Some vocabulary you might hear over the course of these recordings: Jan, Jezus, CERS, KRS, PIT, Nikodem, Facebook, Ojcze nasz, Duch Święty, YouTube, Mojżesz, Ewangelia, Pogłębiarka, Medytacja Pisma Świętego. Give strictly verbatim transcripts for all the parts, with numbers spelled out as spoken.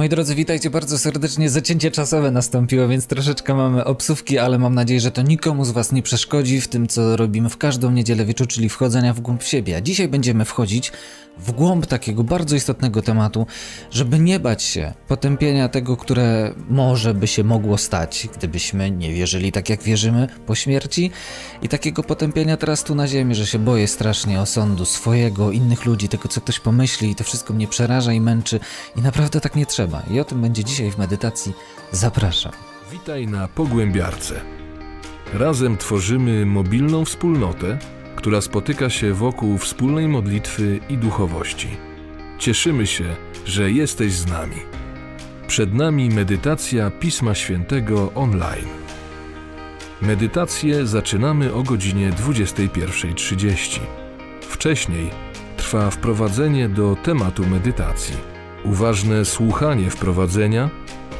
Moi drodzy, witajcie bardzo serdecznie. Zacięcie czasowe nastąpiło, więc troszeczkę mamy obsówki, ale mam nadzieję, że to nikomu z was nie przeszkodzi w tym, co robimy w każdą niedzielę wieczór, czyli wchodzenia w głąb siebie. A dzisiaj będziemy wchodzić w głąb takiego bardzo istotnego tematu, żeby nie bać się potępienia tego, które może by się mogło stać, gdybyśmy nie wierzyli tak, jak wierzymy po śmierci, i takiego potępienia teraz tu na ziemi, że się boję strasznie osądu swojego, innych ludzi, tego, co ktoś pomyśli, i to wszystko mnie przeraża i męczy i naprawdę tak nie trzeba. I o tym będzie dzisiaj w medytacji. Zapraszam. Witaj na Pogłębiarce. Razem tworzymy mobilną wspólnotę, która spotyka się wokół wspólnej modlitwy i duchowości. Cieszymy się, że jesteś z nami. Przed nami medytacja Pisma Świętego online. Medytację zaczynamy o godzinie dwudziestej pierwszej trzydzieści. Wcześniej trwa wprowadzenie do tematu medytacji. Uważne słuchanie wprowadzenia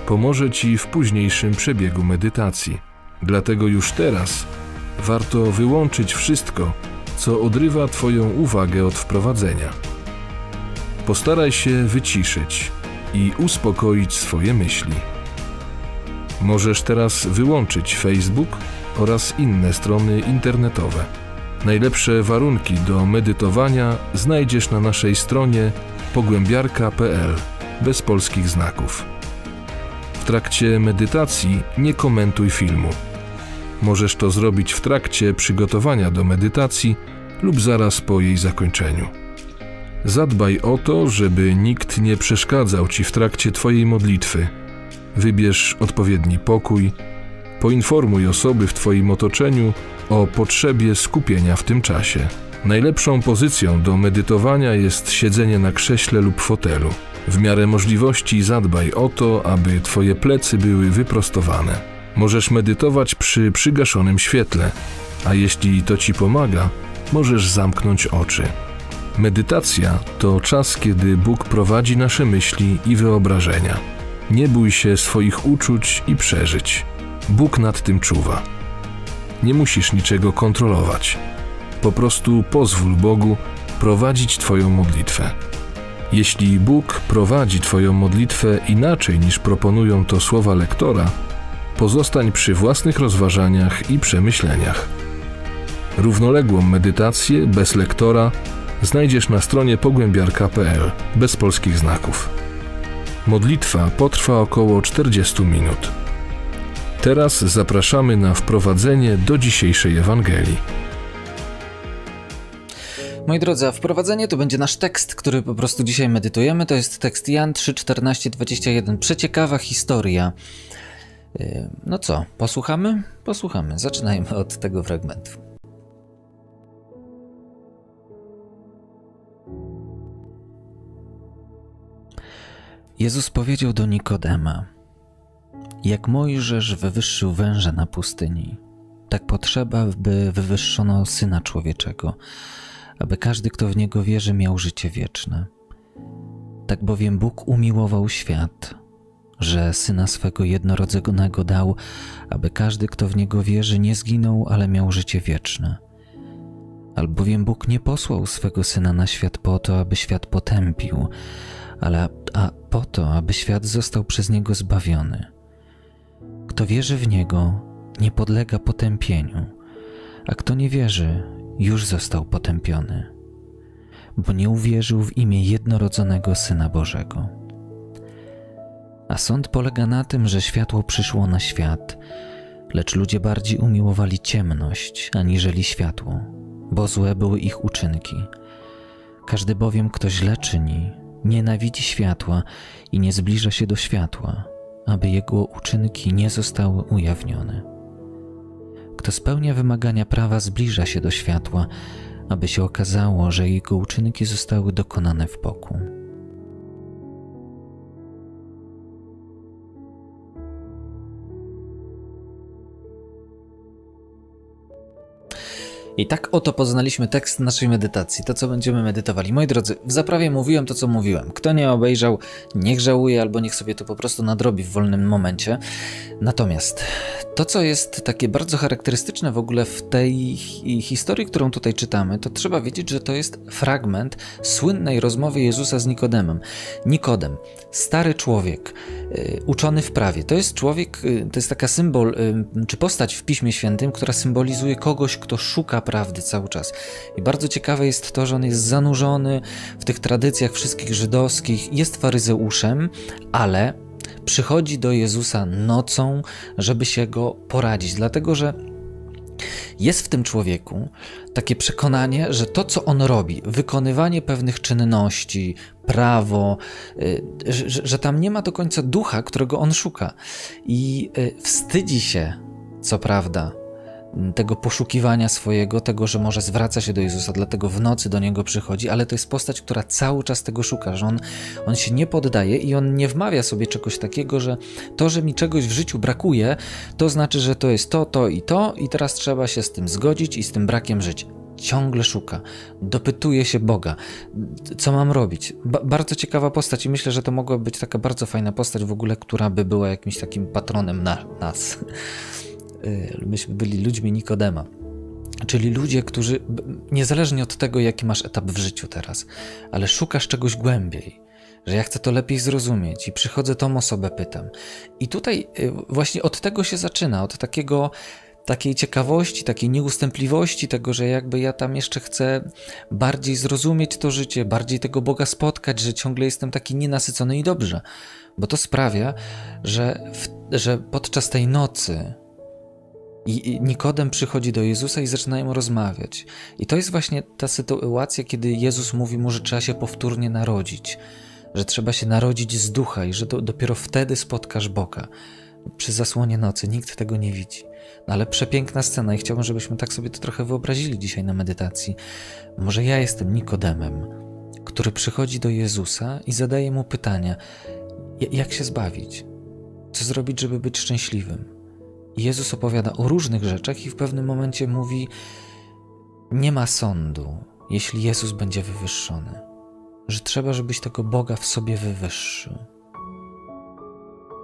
pomoże ci w późniejszym przebiegu medytacji. Dlatego już teraz warto wyłączyć wszystko, co odrywa twoją uwagę od wprowadzenia. Postaraj się wyciszyć i uspokoić swoje myśli. Możesz teraz wyłączyć Facebook oraz inne strony internetowe. Najlepsze warunki do medytowania znajdziesz na naszej stronie Pogłębiarka kropka pe el bez polskich znaków. W trakcie medytacji nie komentuj filmu. Możesz to zrobić w trakcie przygotowania do medytacji lub zaraz po jej zakończeniu. Zadbaj o to, żeby nikt nie przeszkadzał ci w trakcie twojej modlitwy. Wybierz odpowiedni pokój. Poinformuj osoby w twoim otoczeniu o potrzebie skupienia w tym czasie. Najlepszą pozycją do medytowania jest siedzenie na krześle lub fotelu. W miarę możliwości zadbaj o to, aby twoje plecy były wyprostowane. Możesz medytować przy przygaszonym świetle, a jeśli to ci pomaga, możesz zamknąć oczy. Medytacja to czas, kiedy Bóg prowadzi nasze myśli i wyobrażenia. Nie bój się swoich uczuć i przeżyć. Bóg nad tym czuwa. Nie musisz niczego kontrolować. Po prostu pozwól Bogu prowadzić twoją modlitwę. Jeśli Bóg prowadzi twoją modlitwę inaczej, niż proponują to słowa lektora, pozostań przy własnych rozważaniach i przemyśleniach. Równoległą medytację bez lektora znajdziesz na stronie pogłębiarka kropka pe el bez polskich znaków. Modlitwa potrwa około czterdzieści minut. Teraz zapraszamy na wprowadzenie do dzisiejszej Ewangelii. Moi drodzy, a wprowadzenie to będzie nasz tekst, który po prostu dzisiaj medytujemy. To jest tekst Jan trzy, czternaście, dwadzieścia jeden. Przeciekawa historia. No co, posłuchamy? Posłuchamy. Zaczynajmy od tego fragmentu. Jezus powiedział do Nikodema: jak Mojżesz wywyższył węża na pustyni, tak potrzeba, by wywyższono Syna Człowieczego, aby każdy, kto w Niego wierzy, miał życie wieczne. Tak bowiem Bóg umiłował świat, że Syna swego jednorodzonego dał, aby każdy, kto w Niego wierzy, nie zginął, ale miał życie wieczne. Albowiem Bóg nie posłał swego Syna na świat po to, aby świat potępił, ale a po to, aby świat został przez Niego zbawiony. Kto wierzy w Niego, nie podlega potępieniu, a kto nie wierzy, już został potępiony, bo nie uwierzył w imię jednorodzonego Syna Bożego. A sąd polega na tym, że światło przyszło na świat, lecz ludzie bardziej umiłowali ciemność aniżeli światło, bo złe były ich uczynki. Każdy bowiem, kto źle czyni, nienawidzi światła i nie zbliża się do światła, aby jego uczynki nie zostały ujawnione. Kto spełnia wymagania prawa, zbliża się do światła, aby się okazało, że jego uczynki zostały dokonane w pokój. I tak oto poznaliśmy tekst naszej medytacji, to co będziemy medytowali. Moi drodzy, w zaprawie mówiłem to, co mówiłem. Kto nie obejrzał, niech żałuje, albo niech sobie to po prostu nadrobi w wolnym momencie. Natomiast to, co jest takie bardzo charakterystyczne w ogóle w tej historii, którą tutaj czytamy, to trzeba wiedzieć, że to jest fragment słynnej rozmowy Jezusa z Nikodemem. Nikodem, stary człowiek, uczony w prawie. To jest człowiek, to jest taka symbol, czy postać w Piśmie Świętym, która symbolizuje kogoś, kto szuka prawdy cały czas. I bardzo ciekawe jest to, że on jest zanurzony w tych tradycjach wszystkich żydowskich, jest faryzeuszem, ale przychodzi do Jezusa nocą, żeby się go poradzić, dlatego że jest w tym człowieku takie przekonanie, że to, co on robi, wykonywanie pewnych czynności, prawo, że, że tam nie ma do końca ducha, którego on szuka. I wstydzi się, co prawda, tego poszukiwania swojego, tego, że może zwraca się do Jezusa, dlatego w nocy do Niego przychodzi, ale to jest postać, która cały czas tego szuka, że on, on się nie poddaje i on nie wmawia sobie czegoś takiego, że to, że mi czegoś w życiu brakuje, to znaczy, że to jest to, to i to i teraz trzeba się z tym zgodzić i z tym brakiem żyć. Ciągle szuka, dopytuje się Boga, co mam robić. Ba- bardzo ciekawa postać i myślę, że to mogłaby być taka bardzo fajna postać w ogóle, która by była jakimś takim patronem na nas. Myśmy byli ludźmi Nikodema, czyli ludzie, którzy, niezależnie od tego, jaki masz etap w życiu teraz, ale szukasz czegoś głębiej, że ja chcę to lepiej zrozumieć i przychodzę, tą osobę pytam. I tutaj właśnie od tego się zaczyna, od takiego, takiej ciekawości, takiej nieustępliwości, tego, że jakby ja tam jeszcze chcę bardziej zrozumieć to życie, bardziej tego Boga spotkać, że ciągle jestem taki nienasycony i dobrze, bo to sprawia, że, w, że podczas tej nocy I Nikodem przychodzi do Jezusa i zaczynają rozmawiać. I to jest właśnie ta sytuacja, kiedy Jezus mówi mu, że trzeba się powtórnie narodzić, że trzeba się narodzić z ducha i że do, dopiero wtedy spotkasz Boga. Przy zasłonie nocy nikt tego nie widzi. No ale przepiękna scena i chciałbym, żebyśmy tak sobie to trochę wyobrazili dzisiaj na medytacji. Może ja jestem Nikodemem, który przychodzi do Jezusa i zadaje mu pytania, jak się zbawić? Co zrobić, żeby być szczęśliwym? Jezus opowiada o różnych rzeczach i w pewnym momencie mówi: nie ma sądu, jeśli Jezus będzie wywyższony, że trzeba, żebyś tego Boga w sobie wywyższył.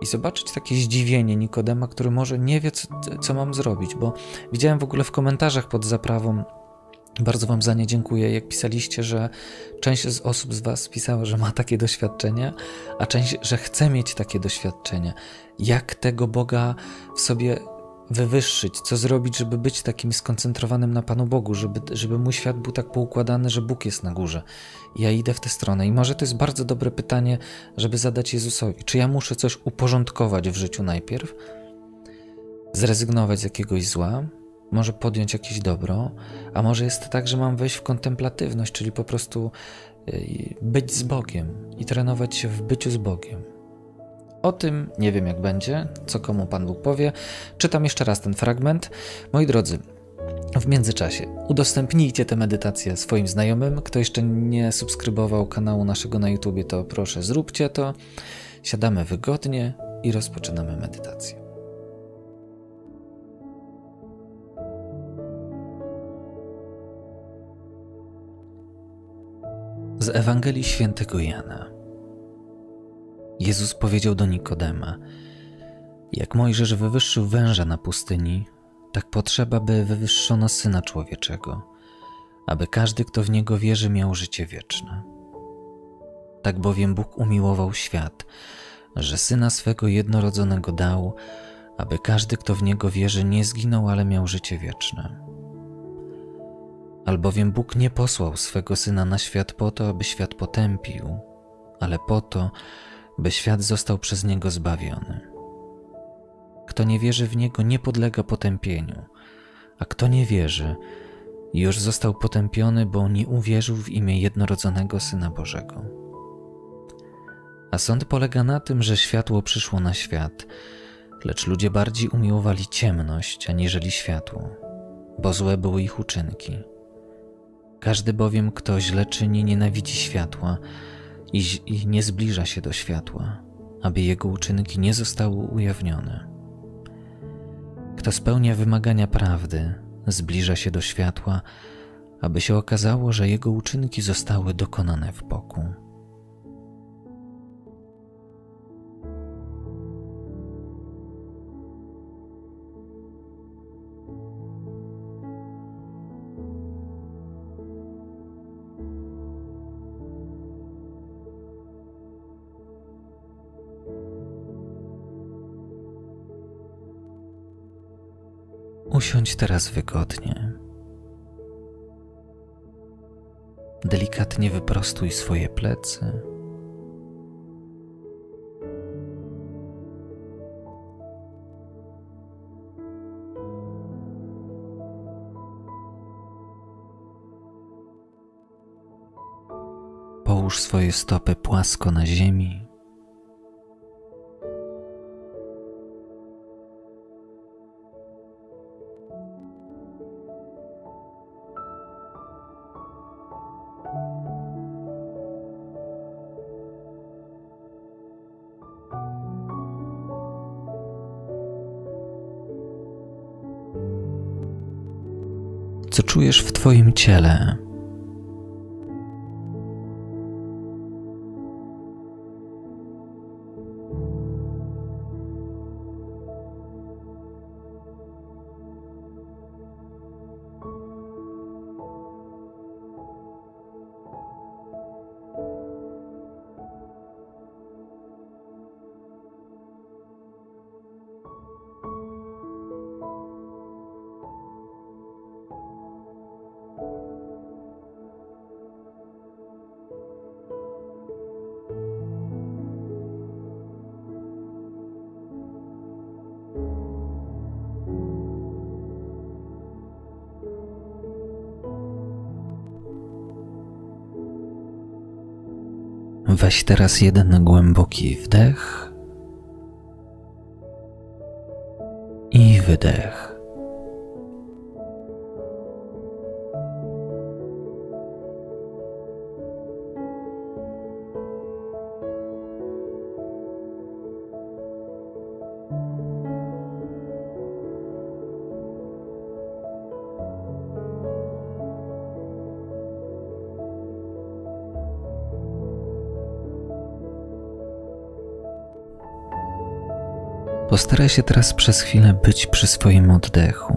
I zobaczyć takie zdziwienie Nikodema, który może nie wie, co, co mam zrobić, bo widziałem w ogóle w komentarzach pod zaprawą, bardzo wam za nie dziękuję, jak pisaliście, że część z osób z was pisała, że ma takie doświadczenia, a część, że chce mieć takie doświadczenia. Jak tego Boga w sobie wywyższyć? Co zrobić, żeby być takim skoncentrowanym na Panu Bogu, żeby, żeby mój świat był tak poukładany, że Bóg jest na górze? Ja idę w tę stronę i może to jest bardzo dobre pytanie, żeby zadać Jezusowi. Czy ja muszę coś uporządkować w życiu najpierw? Zrezygnować z jakiegoś zła? Może podjąć jakieś dobro, a może jest tak, że mam wejść w kontemplatywność, czyli po prostu być z Bogiem i trenować się w byciu z Bogiem. O tym nie wiem, jak będzie, co komu Pan Bóg powie. Czytam jeszcze raz ten fragment. Moi drodzy, w międzyczasie udostępnijcie tę medytację swoim znajomym. Kto jeszcze nie subskrybował kanału naszego na YouTubie, to proszę zróbcie to. Siadamy wygodnie i rozpoczynamy medytację. Z Ewangelii Świętego Jana. Jezus powiedział do Nikodema: jak Mojżesz wywyższył węża na pustyni, tak potrzeba, by wywyższono Syna Człowieczego, aby każdy, kto w Niego wierzy, miał życie wieczne. Tak bowiem Bóg umiłował świat, że Syna swego jednorodzonego dał, aby każdy, kto w Niego wierzy, nie zginął, ale miał życie wieczne. Albowiem Bóg nie posłał swego Syna na świat po to, aby świat potępił, ale po to, by świat został przez Niego zbawiony. Kto nie wierzy w Niego, nie podlega potępieniu, a kto nie wierzy, już został potępiony, bo nie uwierzył w imię jednorodzonego Syna Bożego. A sąd polega na tym, że światło przyszło na świat, lecz ludzie bardziej umiłowali ciemność aniżeli światło, bo złe były ich uczynki. Każdy bowiem, kto źle czyni, nienawidzi światła i, i nie zbliża się do światła, aby jego uczynki nie zostały ujawnione. Kto spełnia wymagania prawdy, zbliża się do światła, aby się okazało, że jego uczynki zostały dokonane w boku. Usiądź teraz wygodnie. Delikatnie wyprostuj swoje plecy. Połóż swoje stopy płasko na ziemi. Co czujesz w Twoim ciele? Weź teraz jeden głęboki wdech i wydech. Postaraj się teraz przez chwilę być przy swoim oddechu.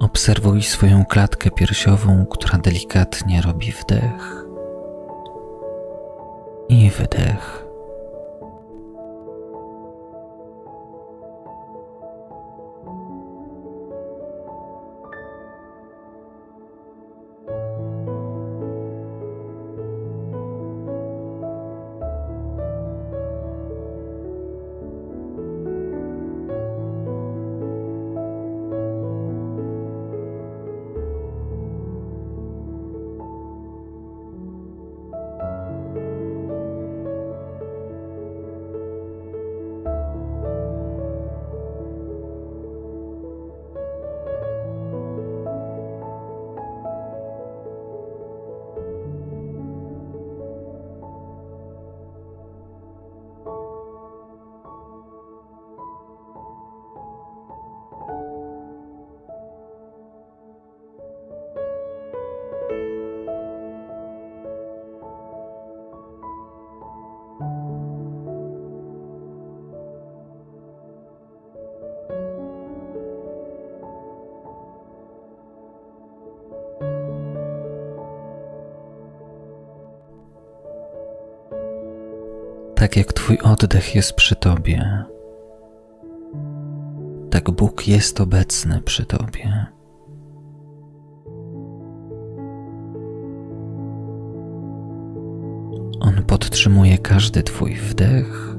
Obserwuj swoją klatkę piersiową, która delikatnie robi wdech i wydech. Tak jak Twój oddech jest przy Tobie, tak Bóg jest obecny przy Tobie. On podtrzymuje każdy Twój wdech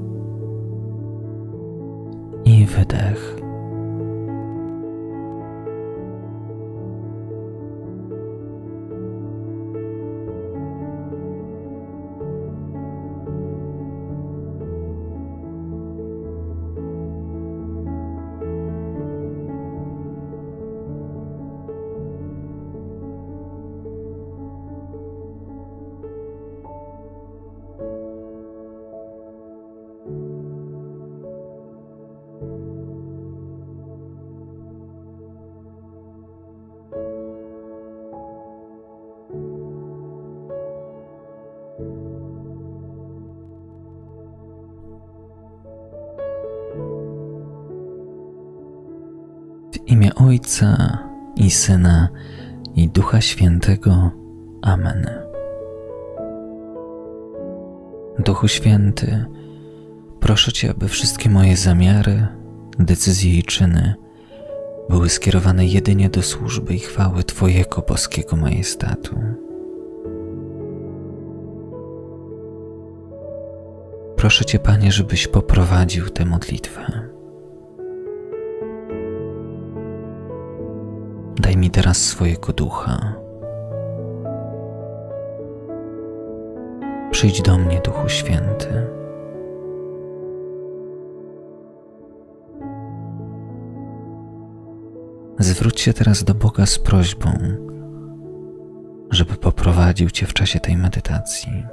i wydech. W imię Ojca i Syna, i Ducha Świętego. Amen. Duchu Święty, proszę Cię, aby wszystkie moje zamiary, decyzje i czyny były skierowane jedynie do służby i chwały Twojego boskiego majestatu. Proszę Cię, Panie, żebyś poprowadził tę modlitwę. Daj mi teraz swojego ducha. Przyjdź do mnie, Duchu Święty. Zwróć się teraz do Boga z prośbą, żeby poprowadził Cię w czasie tej medytacji.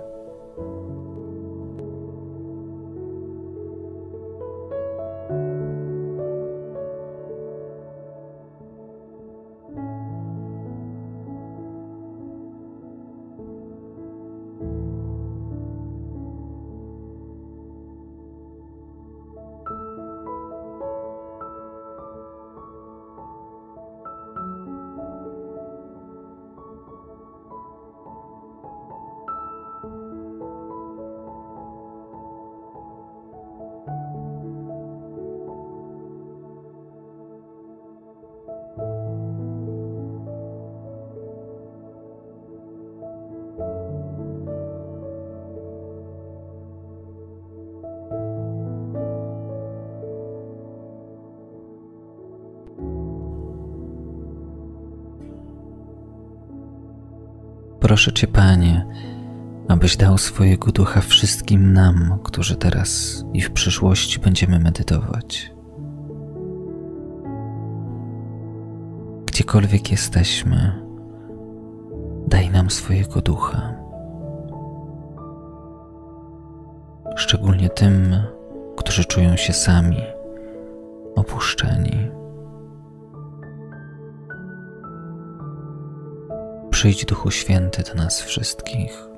Proszę Cię, Panie, abyś dał swojego ducha wszystkim nam, którzy teraz i w przyszłości będziemy medytować. Gdziekolwiek jesteśmy, daj nam swojego ducha. Szczególnie tym, którzy czują się sami, opuszczeni. Przyjdź, Duchu Święty, do nas wszystkich.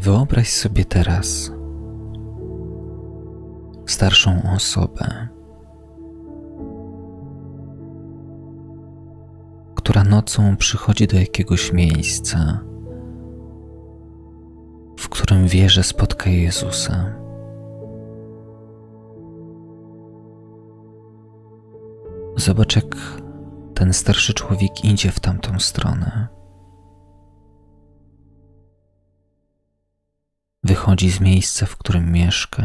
Wyobraź sobie teraz starszą osobę, która nocą przychodzi do jakiegoś miejsca, w którym wie, że spotka Jezusa. Zobacz, jak ten starszy człowiek idzie w tamtą stronę. Wychodzi z miejsca, w którym mieszka.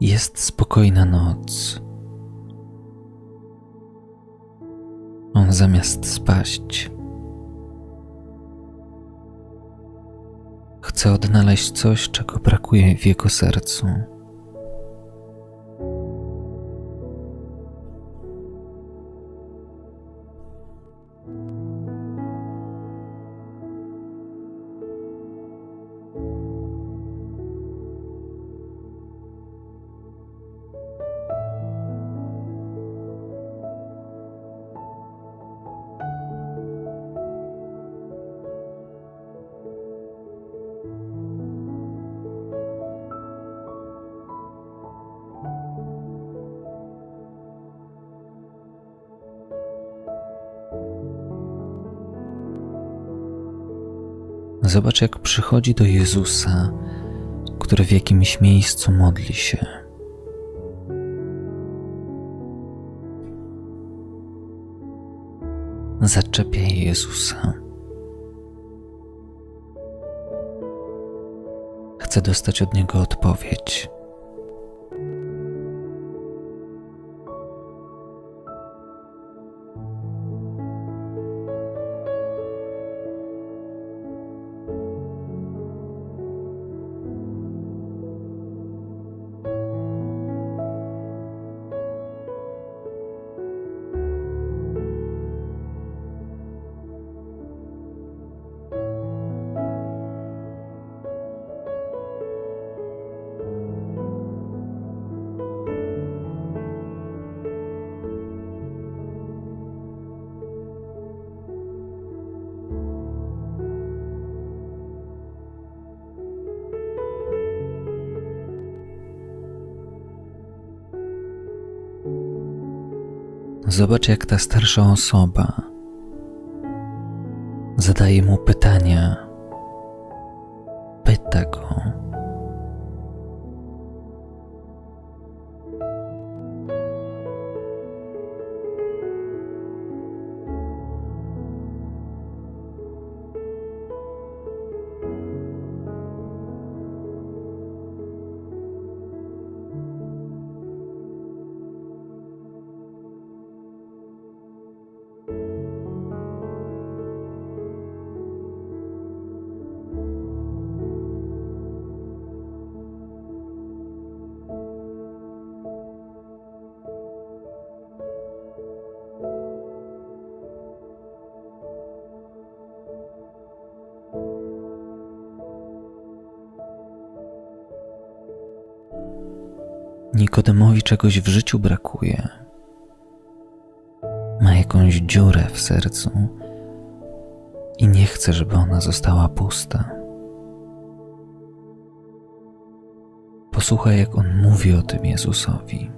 Jest spokojna noc. On zamiast spaść, chce odnaleźć coś, czego brakuje w jego sercu. Zobacz, jak przychodzi do Jezusa, który w jakimś miejscu modli się. Zaczepiaj Jezusa. Chcę dostać od Niego odpowiedź. Zobacz, jak ta starsza osoba zadaje mu pytania, pyta go. Nikodemowi czegoś w życiu brakuje. Ma jakąś dziurę w sercu i nie chce, żeby ona została pusta. Posłuchaj, jak on mówi o tym Jezusowi.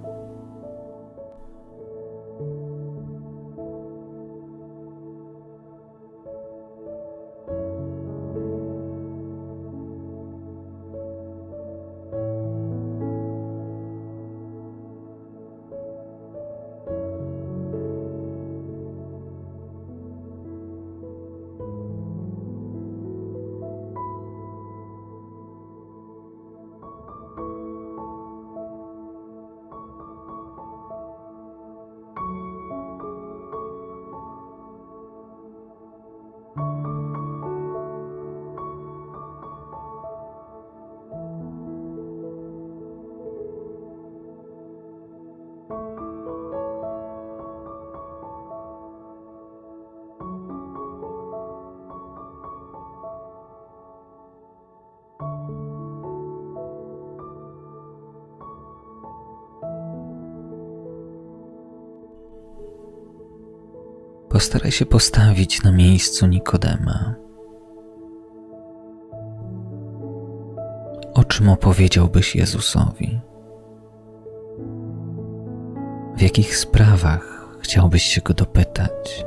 Postaraj się postawić na miejscu Nikodema. O czym opowiedziałbyś Jezusowi? W jakich sprawach chciałbyś się Go dopytać?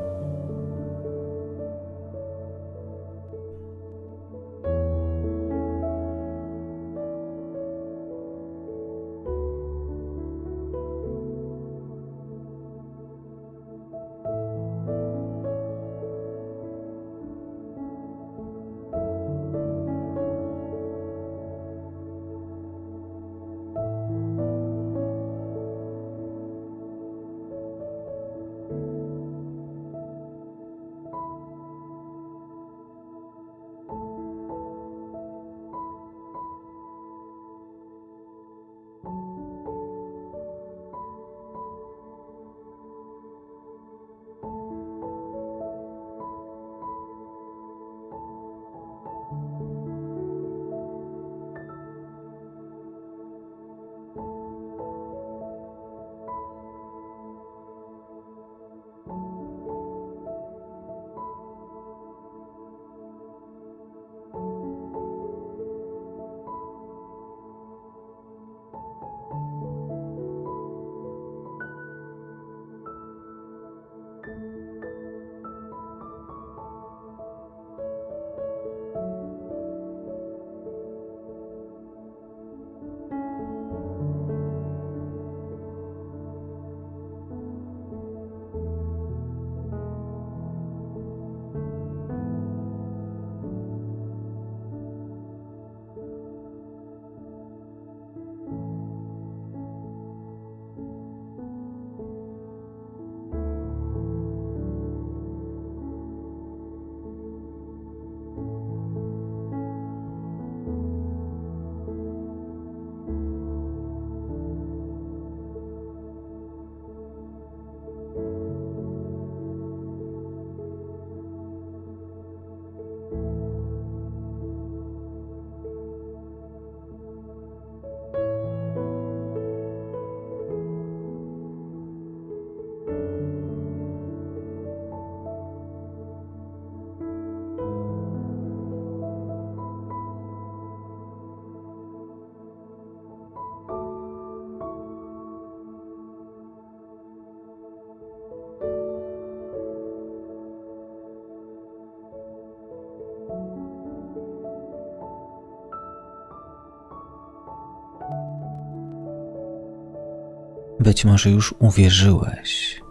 Być może już uwierzyłeś,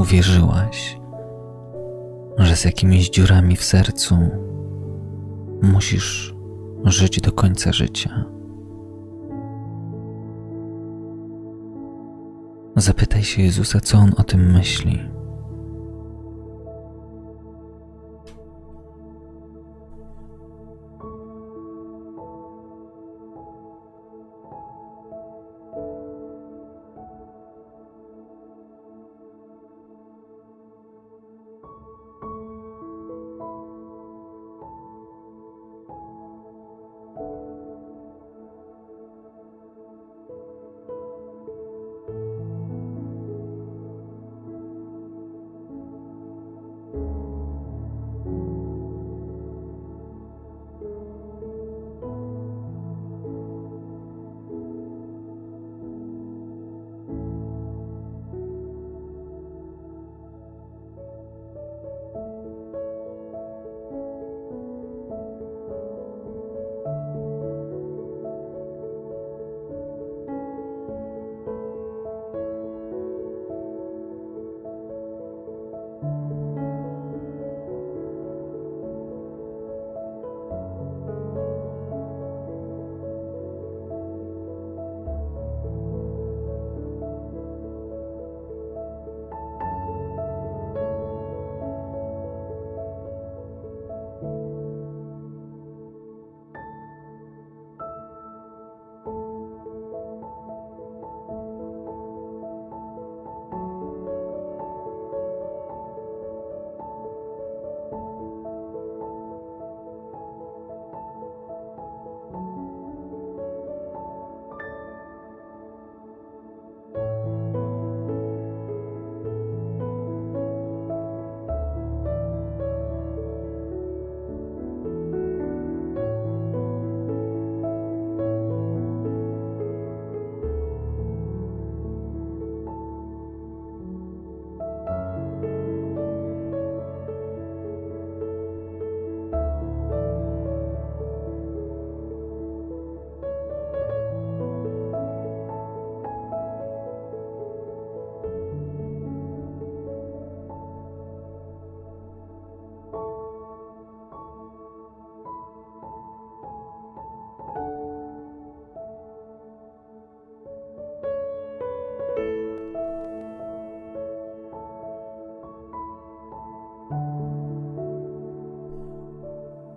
uwierzyłaś, że z jakimiś dziurami w sercu musisz żyć do końca życia. Zapytaj się Jezusa, co On o tym myśli.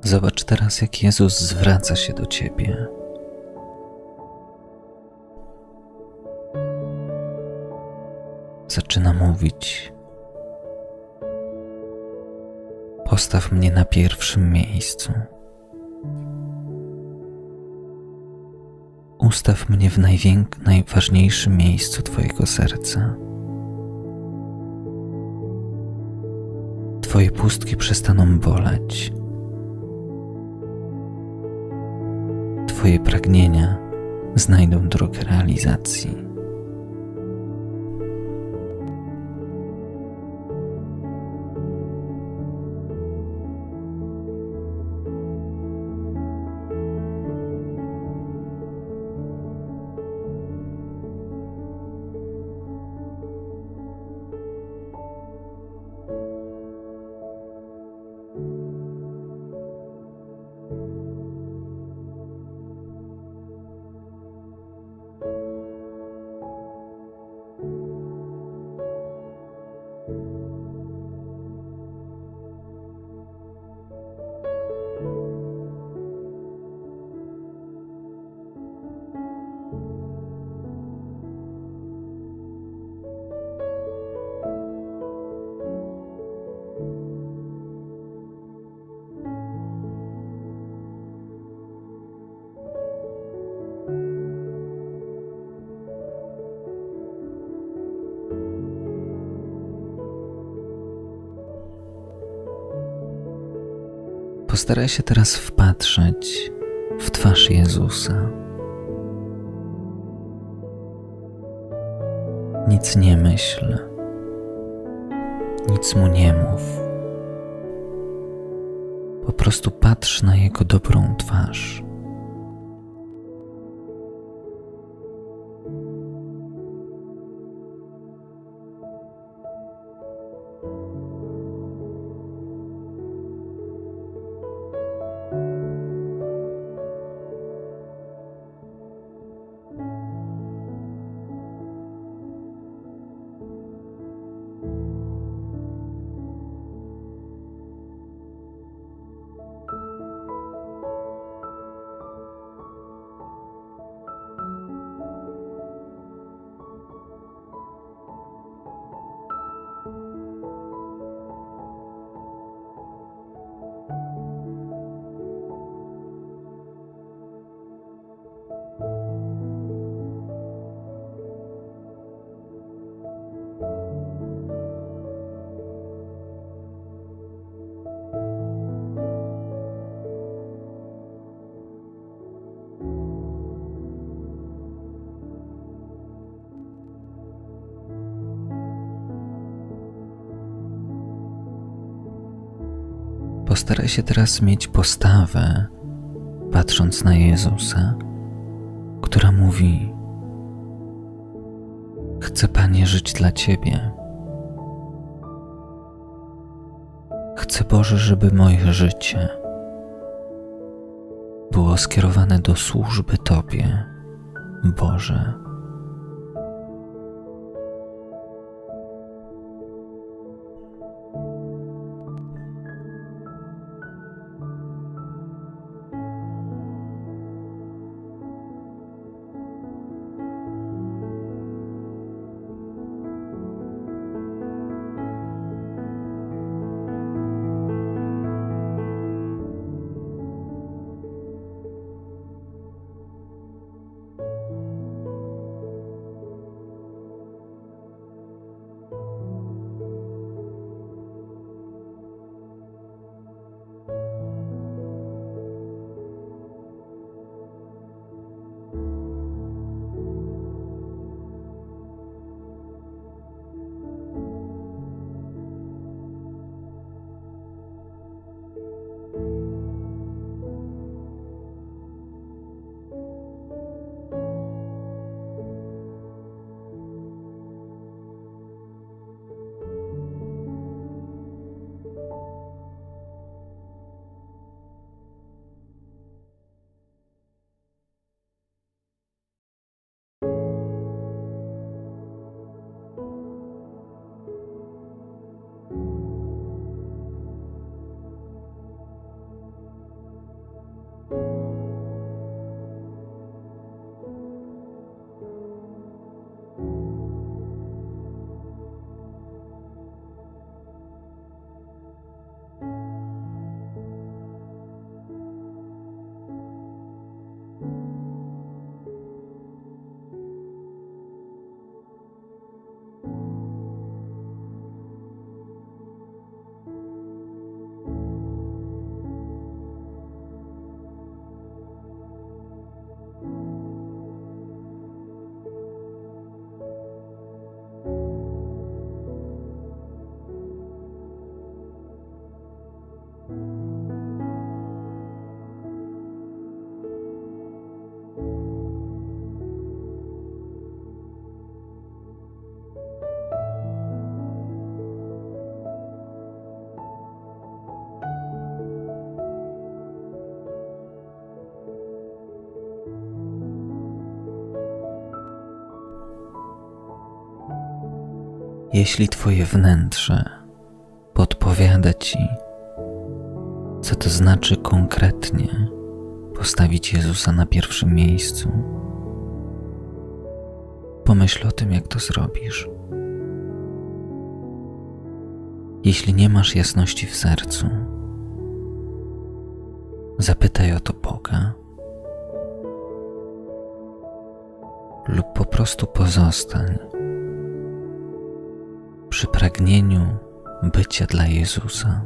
Zobacz teraz, jak Jezus zwraca się do Ciebie. Zaczyna mówić: postaw mnie na pierwszym miejscu. Ustaw mnie w najwięk- najważniejszym miejscu Twojego serca. Twoje pustki przestaną boleć. Twoje pragnienia znajdą drogę realizacji. Staraj się teraz wpatrzeć w twarz Jezusa. Nic nie myśl, nic Mu nie mów. Po prostu patrz na Jego dobrą twarz. postaraj się teraz mieć postawę, patrząc na Jezusa, która mówi: chcę, Panie, żyć dla Ciebie. Chcę, Boże, żeby moje życie było skierowane do służby Tobie, Boże. Jeśli Twoje wnętrze podpowiada Ci, co to znaczy konkretnie postawić Jezusa na pierwszym miejscu, pomyśl o tym, jak to zrobisz. Jeśli nie masz jasności w sercu, zapytaj o to Boga lub po prostu pozostań przy pragnieniu bycia dla Jezusa.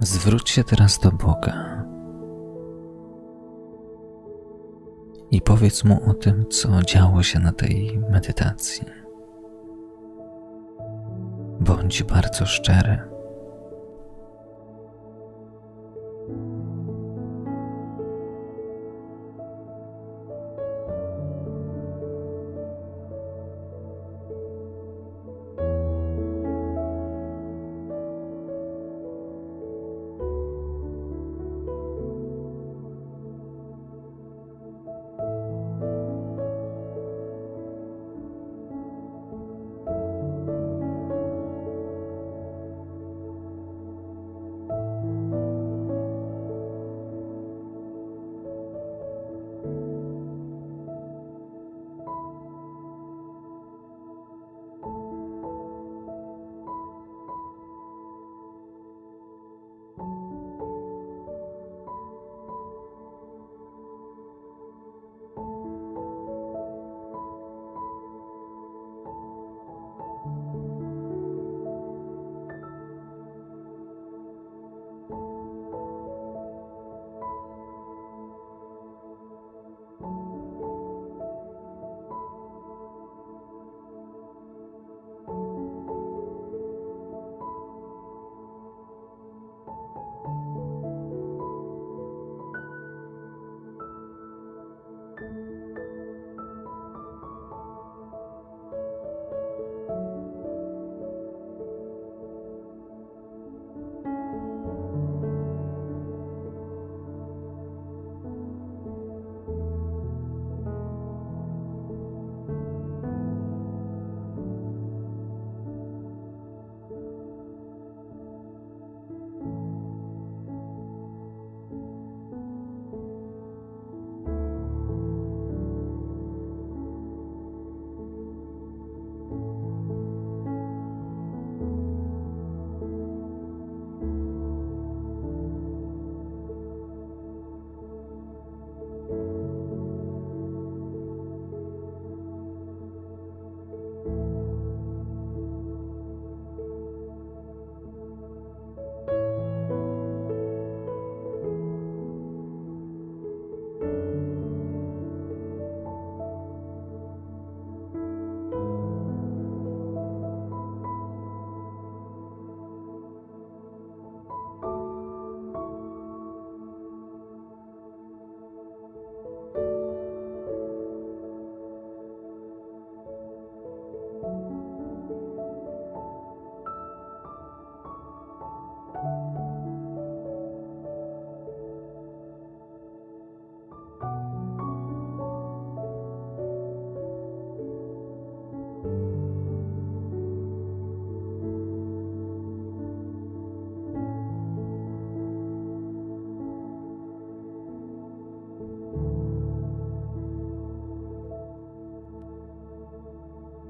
Zwróć się teraz do Boga i powiedz Mu o tym, co działo się na tej medytacji. Bądź bardzo szczery.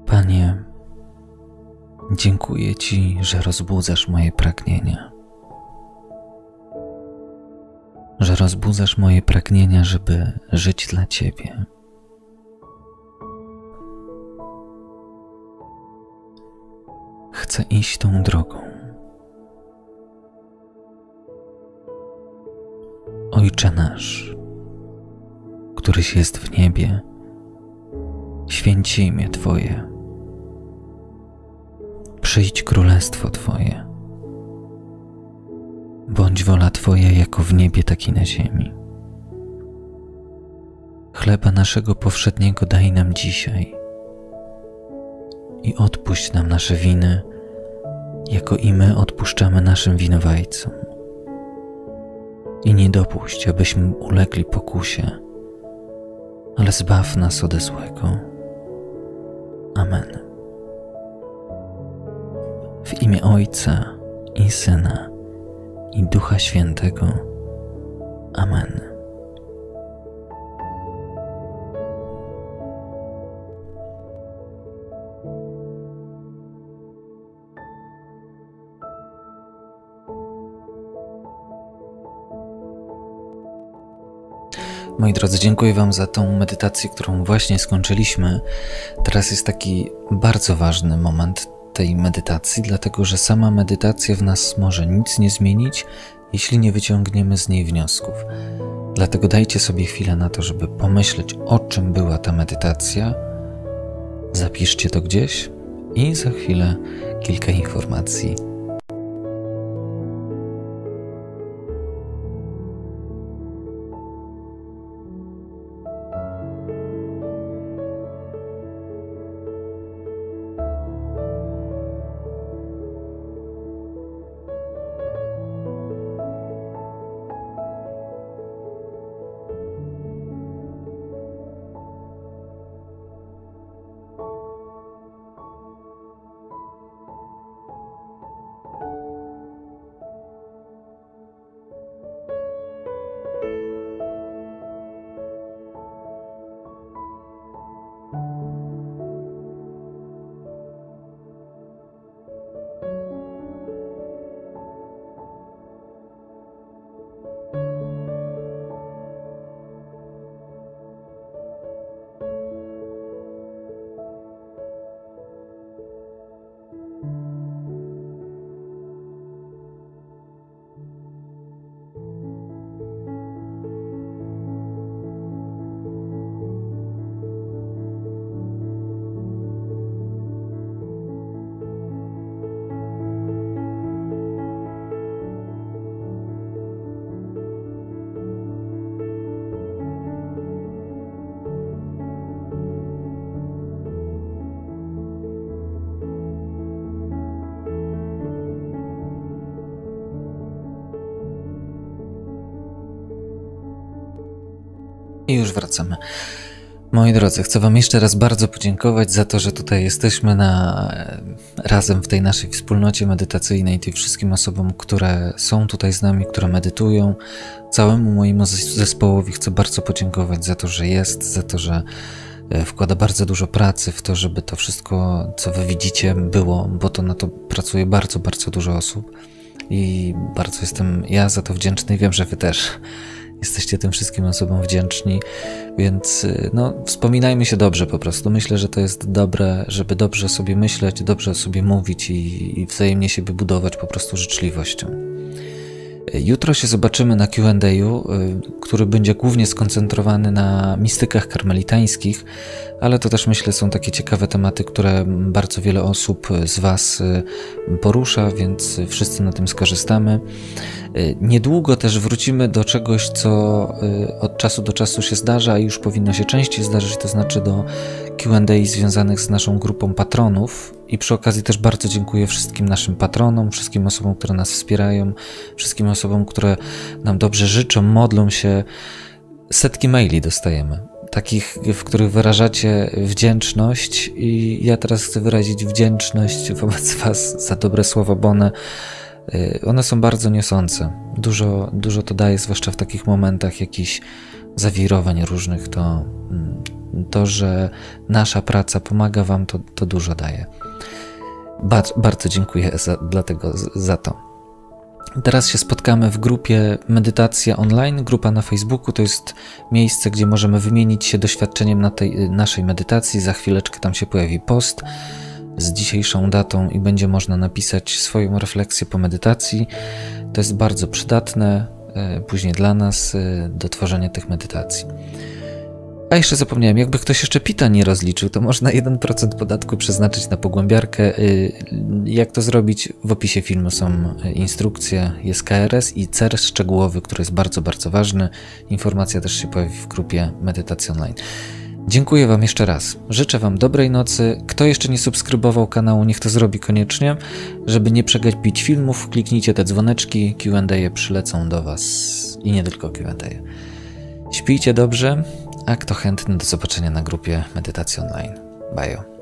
Panie, dziękuję Ci, że rozbudzasz moje pragnienia. Że rozbudzasz moje pragnienia, żeby żyć dla Ciebie. Chcę iść tą drogą. Ojcze nasz, któryś jest w niebie, święć imię Twoje. Przyjdź królestwo Twoje, bądź wola Twoja jako w niebie, tak i na ziemi. Chleba naszego powszedniego daj nam dzisiaj i odpuść nam nasze winy, jako i my odpuszczamy naszym winowajcom. I nie dopuść, abyśmy ulegli pokusie, ale zbaw nas ode złego. Amen. W imię Ojca i Syna, i Ducha Świętego. Amen. Moi drodzy, dziękuję Wam za tą medytację, którą właśnie skończyliśmy. Teraz jest taki bardzo ważny moment tej medytacji, dlatego że sama medytacja w nas może nic nie zmienić, jeśli nie wyciągniemy z niej wniosków. Dlatego dajcie sobie chwilę na to, żeby pomyśleć, o czym była ta medytacja. Zapiszcie to gdzieś i za chwilę kilka informacji. I już wracamy. Moi drodzy, chcę Wam jeszcze raz bardzo podziękować za to, że tutaj jesteśmy na, razem w tej naszej wspólnocie medytacyjnej, tym wszystkim osobom, które są tutaj z nami, które medytują. Całemu mojemu zespołowi chcę bardzo podziękować za to, że jest, za to, że wkłada bardzo dużo pracy w to, żeby to wszystko, co Wy widzicie, było, bo to na to pracuje bardzo, bardzo dużo osób i bardzo jestem ja za to wdzięczny i wiem, że Wy też. Jesteście tym wszystkim osobom wdzięczni, więc no, wspominajmy się dobrze po prostu. Myślę, że to jest dobre, żeby dobrze sobie myśleć, dobrze sobie mówić i, i wzajemnie siebie budować po prostu życzliwością. Jutro się zobaczymy na Q and A, który będzie głównie skoncentrowany na mistykach karmelitańskich, ale to też myślę są takie ciekawe tematy, które bardzo wiele osób z Was porusza, więc wszyscy na tym skorzystamy. Niedługo też wrócimy do czegoś, co od czasu do czasu się zdarza i już powinno się częściej zdarzyć, to znaczy do Q and A związanych z naszą grupą patronów. I przy okazji też bardzo dziękuję wszystkim naszym patronom, wszystkim osobom, które nas wspierają, wszystkim osobom, które nam dobrze życzą, modlą się. Setki maili dostajemy, takich, w których wyrażacie wdzięczność i ja teraz chcę wyrazić wdzięczność wobec Was za dobre słowa, bo one, one są bardzo niosące. Dużo, dużo to daje, zwłaszcza w takich momentach jakichś zawirowań różnych, to, to, że nasza praca pomaga Wam, to, to dużo daje. Bardzo, bardzo dziękuję za, dlatego, za to. Teraz się spotkamy w grupie Medytacja Online, grupa na Facebooku. To jest miejsce, gdzie możemy wymienić się doświadczeniem na tej naszej medytacji. Za chwileczkę tam się pojawi post z dzisiejszą datą i będzie można napisać swoją refleksję po medytacji. To jest bardzo przydatne później dla nas do tworzenia tych medytacji. A jeszcze zapomniałem, jakby ktoś jeszcze PIT-a nie rozliczył, to można jeden procent podatku przeznaczyć na pogłębiarkę. Jak to zrobić? W opisie filmu są instrukcje, jest K R S i C E R S szczegółowy, który jest bardzo, bardzo ważny. Informacja też się pojawi w grupie Medytacja Online. Dziękuję Wam jeszcze raz. Życzę Wam dobrej nocy. Kto jeszcze nie subskrybował kanału, niech to zrobi koniecznie. Żeby nie przegapić filmów, kliknijcie te dzwoneczki, Q and A przylecą do Was i nie tylko Q and A. Śpijcie dobrze. A kto chętny, do zobaczenia na grupie Medytacji Online. Bajo.